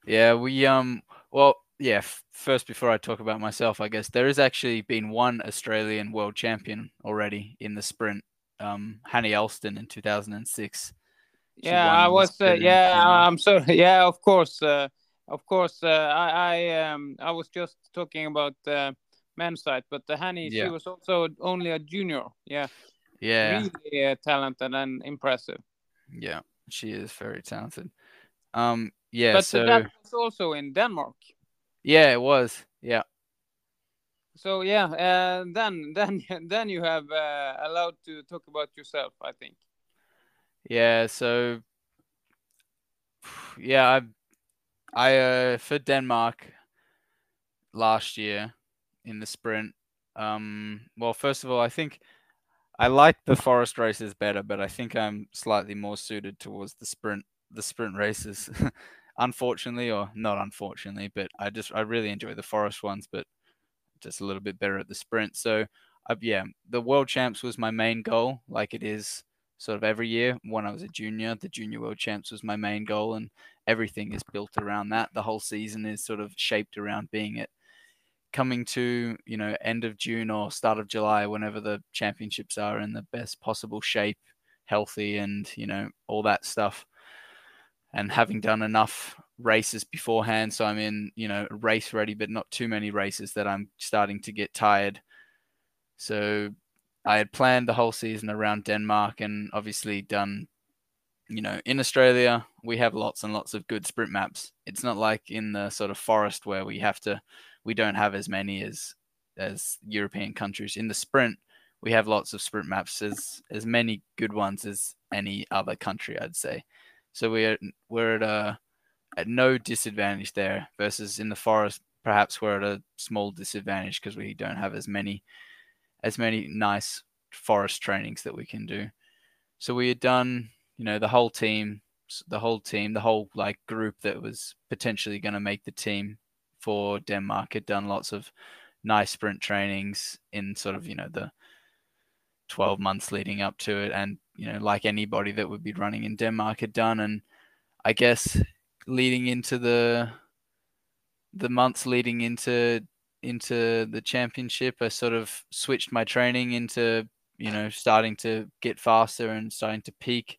Yeah, we, um, well, yeah, first, before I talk about myself, I guess, there has actually been one Australian World Champion already in the sprint, um, Hanny Alston in two thousand six. She yeah, I was, uh, yeah, I'm sorry. Yeah, of course. Uh, Of course, uh, I I, um, I was just talking about uh, men's side, but the Hanny, yeah. She was also only a junior. Yeah, yeah, really uh, talented and impressive. Yeah, she is very talented. Um, yeah, but so that was also in Denmark. Yeah, it was. Yeah. So yeah, uh, then then then you have uh, allowed to talk about yourself, I think. Yeah. So yeah, I've. I, uh, for Denmark last year in the sprint, um, well, first of all, I think I like the forest races better, but I think I'm slightly more suited towards the sprint, the sprint races, unfortunately, or not unfortunately, but I just, I really enjoy the forest ones, but just a little bit better at the sprint. So uh, yeah, the World Champs was my main goal. Like it is sort of every year when I was a junior, the Junior World Champs was my main goal, and everything is built around that. The whole season is sort of shaped around being it. Coming to, you know, end of June or start of July, whenever the championships are in the best possible shape, healthy and, you know, all that stuff. And having done enough races beforehand, so I'm in, you know, race ready, but not too many races that I'm starting to get tired. So I had planned the whole season around Denmark, and obviously done, you know, in Australia, we have lots and lots of good sprint maps. It's not like in the sort of forest where we have to, we don't have as many as, as European countries. In the sprint, we have lots of sprint maps, as as many good ones as any other country, I'd say. So we're we're at a at no disadvantage there, versus in the forest perhaps we're at a small disadvantage because we don't have as many as many nice forest trainings that we can do. So we had done, you know, the whole team, the whole team, the whole like group that was potentially going to make the team for Denmark had done lots of nice sprint trainings in sort of, you know, the twelve months leading up to it. And, you know, like anybody that would be running in Denmark had done. And I guess leading into the, the months leading into, into the championship, I sort of switched my training into, you know, starting to get faster and starting to peak.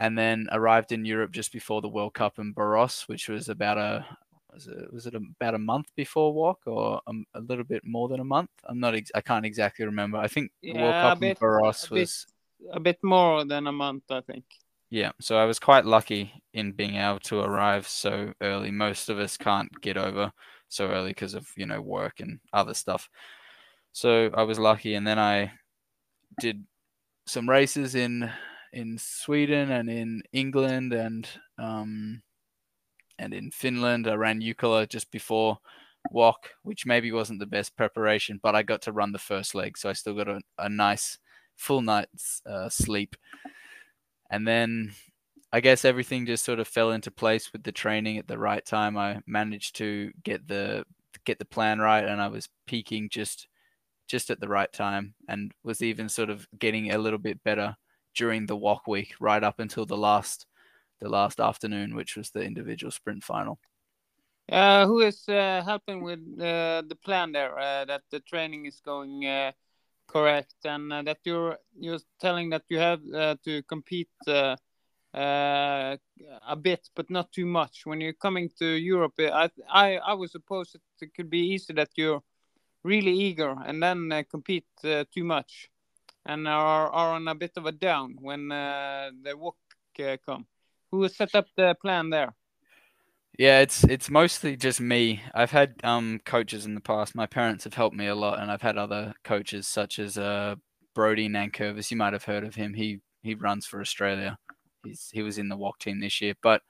And then arrived in Europe just before the World Cup in Borås, which was about a, was it, was it about a month before walk, or a, a little bit more than a month? I'm not, ex- I can't exactly remember. I think the yeah, World Cup bit, in Borås a was bit, a bit more than a month, I think. Yeah. So I was quite lucky in being able to arrive so early. Most of us can't get over so early because of, you know, work and other stuff. So I was lucky. And then I did some races in, in Sweden and in England and, um, and in Finland. I ran Jukola just before walk, which maybe wasn't the best preparation, but I got to run the first leg. So I still got a, a nice full night's uh, sleep. And then I guess everything just sort of fell into place with the training at the right time. I managed to get the, get the plan right. And I was peaking just, just at the right time, and was even sort of getting a little bit better during the walk week, right up until the last, the last afternoon, which was the individual sprint final. Uh, who is uh, helping with uh, the plan there? Uh, that the training is going uh, correct, and uh, that you're you're telling that you have uh, to compete uh, uh, a bit, but not too much. When you're coming to Europe, I I, I was supposed it could be easy that you're really eager and then uh, compete uh, too much, and are, are on a bit of a down when uh, the walk uh, come. Who set up the plan there? Yeah, it's it's mostly just me. I've had um, coaches in the past. My parents have helped me a lot, and I've had other coaches such as uh, Brody Nankervis. You might have heard of him. He he runs for Australia. He's he was in the walk team this year, but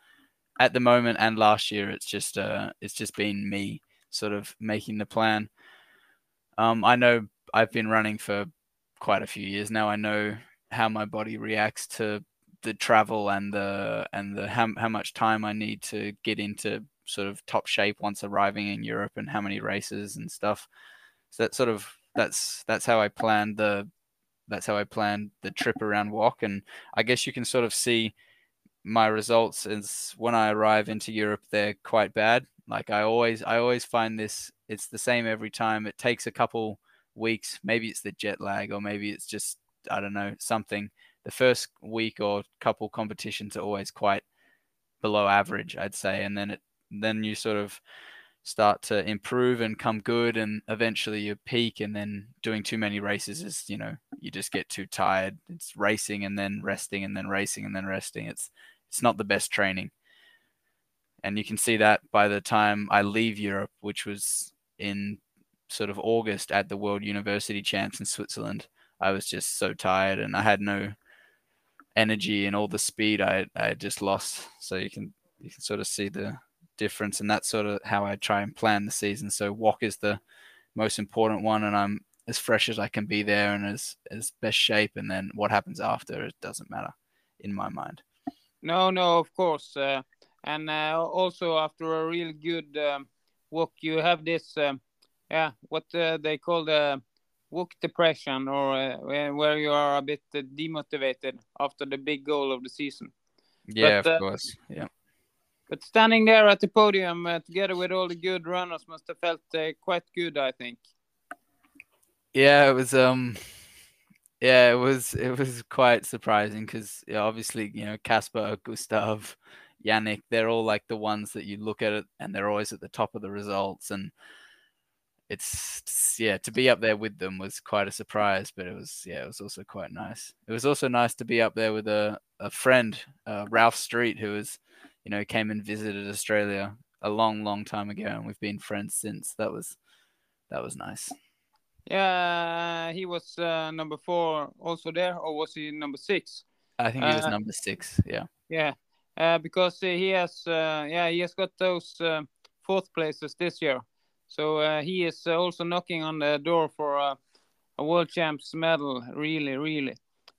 at the moment and last year, it's just uh it's just been me sort of making the plan. Um, I know I've been running for quite a few years now. I know how my body reacts to the travel and the and the how, how much time I need to get into sort of top shape once arriving in Europe, and how many races and stuff. So that sort of that's that's how I planned the that's how I planned the trip around walk. And I guess you can sort of see my results is when I arrive into Europe, they're quite bad. Like I always I always find this, it's the same every time. It takes a couple weeks. Maybe it's the jet lag, or maybe it's just, I don't know, something. The first week or couple competitions are always quite below average, I'd say. And then it, then you sort of start to improve and come good, and eventually you peak. And then doing too many races is, you know, you just get too tired. It's racing and then resting and then racing and then resting. It's, it's not the best training. And you can see that by the time I leave Europe, which was in sort of August at the World University Champs in Switzerland, I was just so tired, and I had no energy, and all the speed I I just lost. So you can you can sort of see the difference, and that's sort of how I try and plan the season. So walk is the most important one, and I'm as fresh as I can be there, and as as best shape. And then what happens after, it doesn't matter in my mind. No, no, of course, uh, and uh, also after a real good um, walk, you have this um, yeah what uh, they call the walk depression, or uh, where you are a bit uh, demotivated after the big goal of the season. Yeah, but, of uh, course. Yeah. But standing there at the podium uh, together with all the good runners must have felt uh, quite good, I think. Yeah, it was. Um, yeah, it was. It was quite surprising because, yeah, obviously, you know, Kasper, Gustav, Yannick, they're all like the ones that you look at it, and they're always at the top of the results. And it's, yeah, to be up there with them was quite a surprise, but it was, yeah, it was also quite nice. It was also nice to be up there with a, a friend, uh, Ralph Street, who was, you know, came and visited Australia a long, long time ago, and we've been friends since. That was, that was nice. Yeah, he was uh, number four also there, or was he number six? I think he was uh, number six. Yeah. Yeah, uh, because he has, uh, yeah, he has got those uh, fourth places this year. So uh, he is also knocking on the door for uh, a world champs medal. Really, really.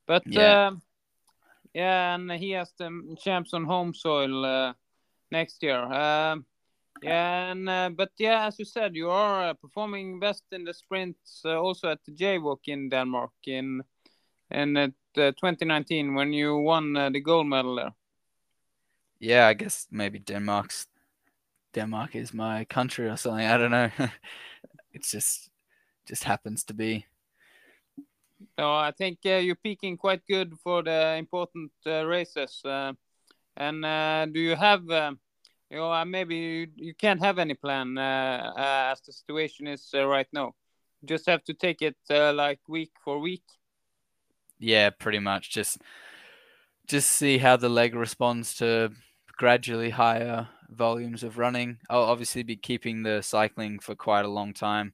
But yeah, uh, yeah and he has the champs on home soil uh, next year. Uh, yeah, and uh, but yeah, as you said, you are uh, performing best in the sprints, uh, also at the J-Walk in Denmark in in at, uh, twenty nineteen when you won uh, the gold medal there. Yeah, I guess maybe Denmark's. Denmark is my country or something. I don't know. It just just happens to be. No, I think uh, you're peaking quite good for the important uh, races. Uh, and uh, do you have, uh, you know, maybe you, you can't have any plan uh, uh, as the situation is uh, right now. You just have to take it uh, like week for week. Yeah, pretty much. Just just see how the leg responds to gradually higher volumes of running. I'll obviously be keeping the cycling for quite a long time,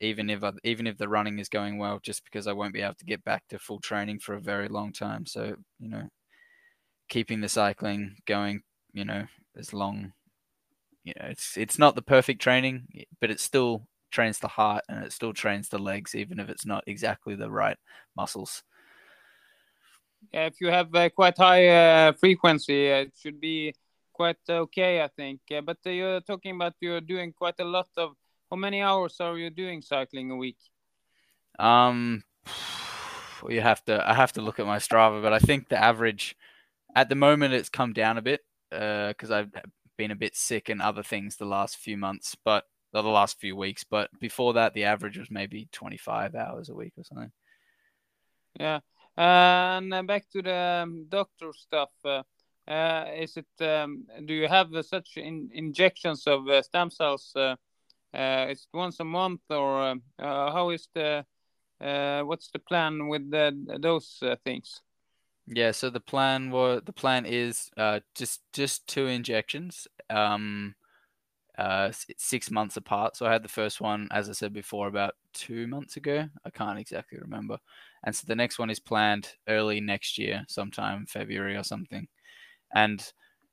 even if I, even if the running is going well, just because I won't be able to get back to full training for a very long time. So, you know, keeping the cycling going, you know, as long, you know, it's it's not the perfect training, but it still trains the heart and it still trains the legs, even if it's not exactly the right muscles. Yeah, if you have uh, quite high uh, frequency, uh, it should be quite okay, I think. Uh, but uh, you're talking about you're doing quite a lot of. How many hours are you doing cycling a week? Um, well, you have to. I have to look at my Strava, but I think the average at the moment it's come down a bit because uh, I've been a bit sick and other things the last few months, but the last few weeks. But before that, the average was maybe twenty-five hours a week or something. Yeah. Uh, and uh, back to the um, doctor stuff. Uh, uh, is it? Um, do you have uh, such in- injections of uh, stem cells? Uh, uh, is it once a month, or uh, uh, how is the? Uh, what's the plan with the, those uh, things? Yeah. So the plan was the plan is uh, just just two injections, um, uh, six months apart. So I had the first one, as I said before, about two months ago. I can't exactly remember. And so the next one is planned early next year, sometime February or something. And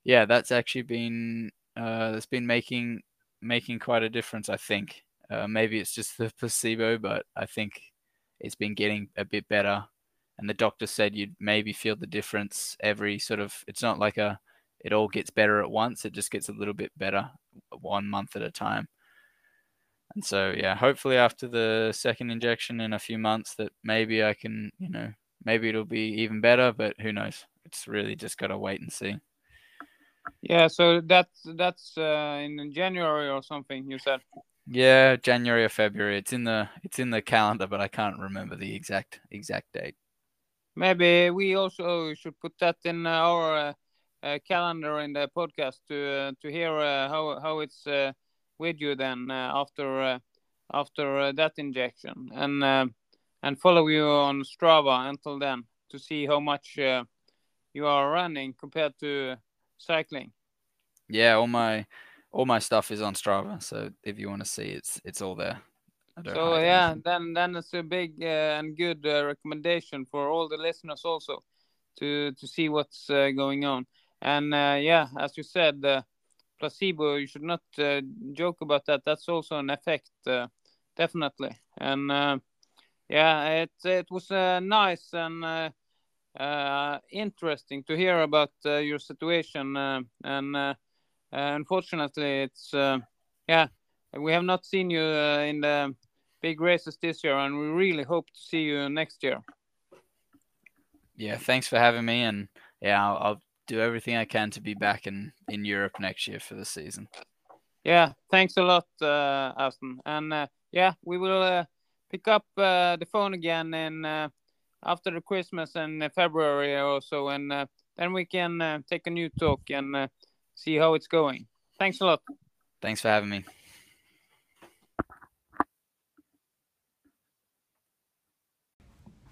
yeah, that's actually been uh, that's been making making quite a difference, I think. Uh, maybe it's just the placebo, but I think it's been getting a bit better. And the doctor said you'd maybe feel the difference every sort of. It's not like a it all gets better at once. It just gets a little bit better one month at a time. And so, yeah, hopefully after the second injection in a few months that maybe I can, you know, maybe it'll be even better, but who knows? It's really just got to wait and see. Yeah, so that's that's uh, in January or something, you said? Yeah, January or February. It's in the it's in the calendar, but I can't remember the exact exact date. Maybe we also should put that in our uh, uh, calendar in the podcast to uh, to hear uh, how how it's uh, with you then uh, after uh, after uh, that injection, and uh, and follow you on Strava until then to see how much uh, you are running compared to cycling. Yeah, all my all my stuff is on Strava, so if you want to see, it's it's all there. I don't so yeah, anything. then then it's a big uh, and good uh, recommendation for all the listeners also to to see what's uh, going on. And uh, yeah, as you said. Uh, placebo, you should not uh, joke about that. That's also an effect, uh, definitely. And uh, yeah, it it was uh, nice and uh, uh, interesting to hear about uh, your situation. Uh, and uh, unfortunately, it's uh, yeah, we have not seen you uh, in the big races this year, and we really hope to see you next year. Yeah, thanks for having me, and yeah, I'll. I'll... do everything I can to be back in, in Europe next year for the season. Yeah, thanks a lot, uh, Aston. And uh, yeah, we will uh, pick up uh, the phone again and uh, after the Christmas and February or so, and uh, then we can uh, take a new talk and uh, see how it's going. Thanks a lot. Thanks for having me.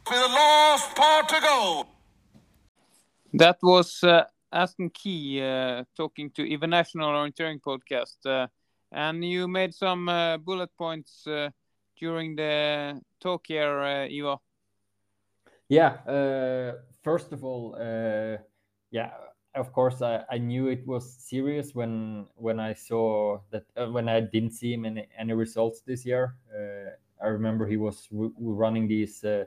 The last part to go. That was uh, Aston Key uh, talking to Evernational Orienteering Podcast. Uh, and you made some uh, bullet points uh, during the talk here, uh, Ivo? Yeah, uh, first of all, uh, yeah, of course, I, I knew it was serious when when I saw that, uh, when I didn't see him any, any results this year. Uh, I remember he was w- running these uh,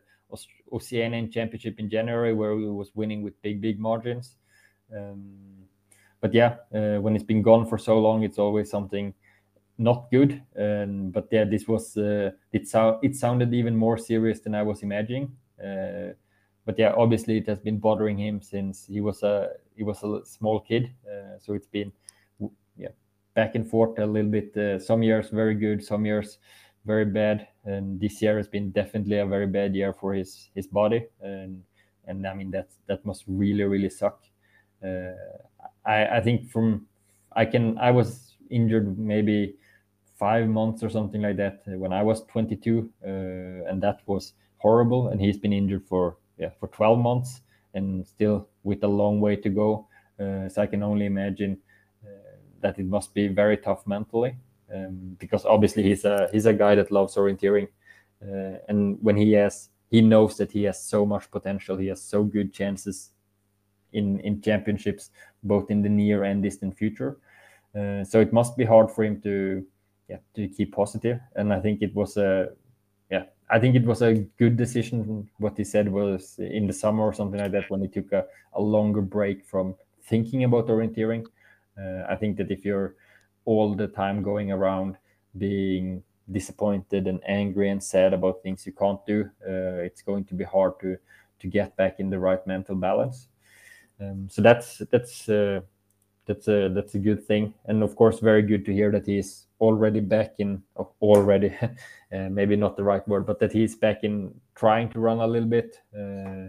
Oceanian Championship in January, where he was winning with big, big margins. Um, but yeah, uh, when it's been gone for so long, it's always something not good. Um, but yeah, this was, uh, it, so- it sounded even more serious than I was imagining. Uh, but yeah, obviously it has been bothering him since he was a, he was a small kid. Uh, so it's been yeah, back and forth a little bit, uh, some years very good, some years very bad. And this year has been definitely a very bad year for his, his body. And, and I mean, that, that must really, really suck. Uh, I, I think from, I can, I was injured maybe five months or something like that when I was twenty-two. Uh, and that was horrible. And he's been injured for, yeah, for twelve months and still with a long way to go. Uh, so I can only imagine uh, that it must be very tough mentally. Um, because obviously he's a he's a guy that loves orienteering, uh, and when he has he knows that he has so much potential, he has so good chances in in championships, both in the near and distant future. Uh, so it must be hard for him to yeah to keep positive. And I think it was a yeah I think it was a good decision. What he said was in the summer or something like that, when he took a, a longer break from thinking about orienteering. Uh, I think that if you're all the time going around being disappointed and angry and sad about things you can't do, uh, it's going to be hard to to get back in the right mental balance. Um, so that's that's uh, that's a that's a good thing, and of course very good to hear that he's already back in already uh, maybe not the right word, but that he's back in trying to run a little bit, uh,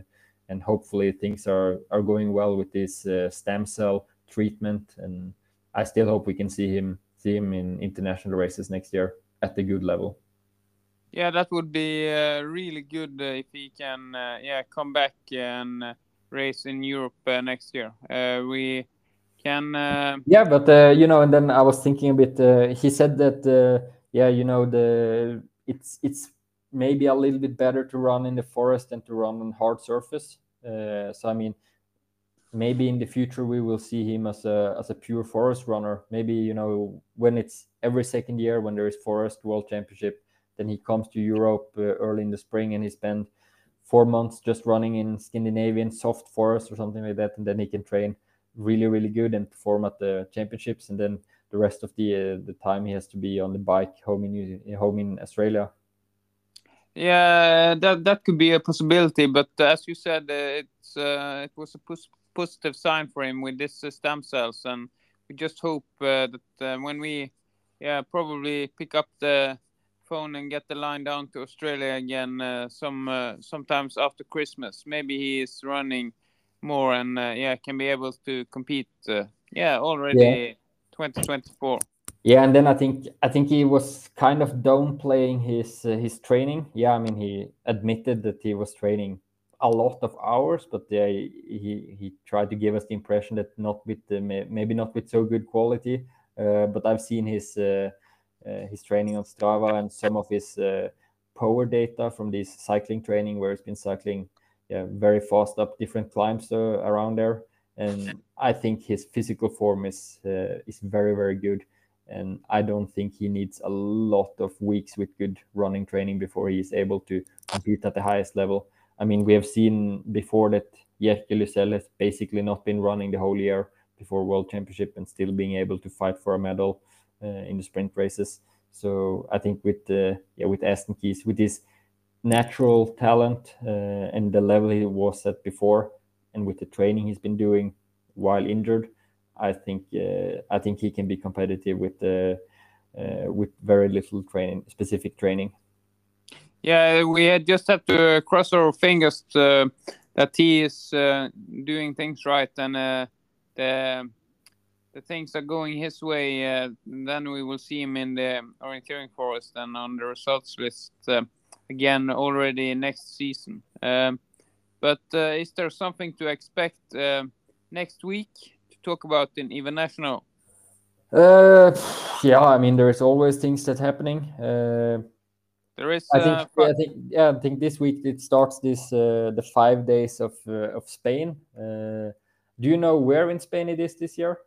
and hopefully things are are going well with this uh, stem cell treatment. And I still hope we can see him see him in international races next year at the good level. Yeah, that would be uh, really good uh, if he can uh, yeah come back and uh, race in Europe uh, next year. Uh, we can. Uh... Yeah, but uh, you know, and then I was thinking a bit. Uh, he said that uh, yeah, you know, the it's it's maybe a little bit better to run in the forest than to run on hard surface. Uh, so I mean. Maybe in the future we will see him as a as a pure forest runner. Maybe, you know, when it's every second year when there is forest world championship, then he comes to Europe uh, early in the spring and he spends four months just running in Scandinavian soft forest or something like that, and then he can train really really good and perform at the championships, and then the rest of the uh, the time he has to be on the bike home in home in Australia. Yeah, that that could be a possibility, but as you said, uh, it's uh, it was a pos- positive sign for him with this uh, stem cells, and we just hope uh, that uh, when we yeah probably pick up the phone and get the line down to Australia again uh, some uh, sometimes after Christmas, maybe he is running more and uh, yeah can be able to compete uh, yeah already yeah. twenty twenty-four. Yeah, and then I think I think he was kind of downplaying his uh, his training. Yeah, I mean he admitted that he was training a lot of hours, but yeah, he he tried to give us the impression that not with the, maybe not with so good quality. Uh, but I've seen his uh, uh, his training on Strava and some of his uh, power data from this cycling training where he's been cycling yeah, very fast up different climbs uh, around there. And I think his physical form is uh, is very very good, and I don't think he needs a lot of weeks with good running training before he is able to compete at the highest level. I mean, we have seen before that Jerker Lysell has basically not been running the whole year before World Championship and still being able to fight for a medal uh, in the sprint races. So I think with uh, yeah with Aston Keys, with his natural talent uh, and the level he was at before, and with the training he's been doing while injured, I think uh, I think he can be competitive with uh, uh, with very little training, specific training. Yeah, we had just have to cross our fingers uh, that he is uh, doing things right, and uh, the the things are going his way. Uh, then we will see him in the orienteering forest and on the results list uh, again already next season. Um, but uh, is there something to expect uh, next week to talk about in Evernational? Uh, yeah, I mean there is always things that happening. Uh... There is. I think. Uh, yeah, I think. Yeah, I think this week it starts this uh, the five days of uh, of Spain. Uh, do you know where in Spain it is this year?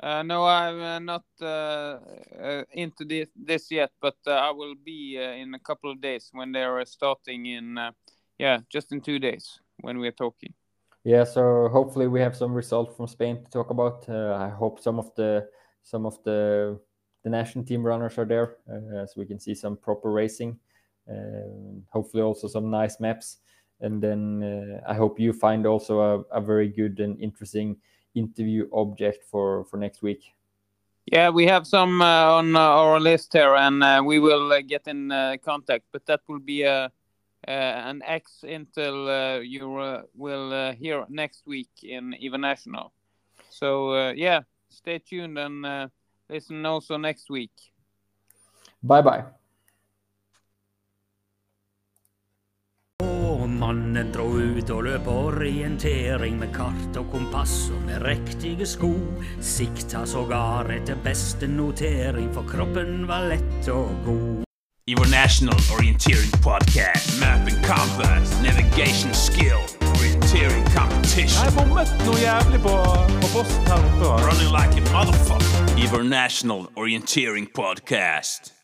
Uh, no, I'm uh, not uh, uh, into this, this yet, but uh, I will be uh, in a couple of days when they are starting in. Uh, yeah, just in two days when we are talking. Yeah, so hopefully we have some result from Spain to talk about. Uh, I hope some of the some of the. The national team runners are there, uh, so we can see some proper racing, uh, hopefully also some nice maps. And then uh, I hope you find also a, a very good and interesting interview object for, for next week. Yeah, we have some uh, on our list here, and uh, we will uh, get in uh, contact, but that will be a, uh, an X until uh, you uh, will uh, hear next week in Evernational. So, uh, yeah, stay tuned and uh, listen also next week. Bye-bye. Mannen drog ut och löp orientering med kart och kompass och med räktiga sko. Sikta sågar efter bästa notering för kroppen var lätt och god. Evernational Orienteering Podcast. Map and compass, navigation skill. Orienteering competition. Nej, bommet nog jävligt på på posten här uppe. Running like a motherfucker. Evernational Orienteering Podcast.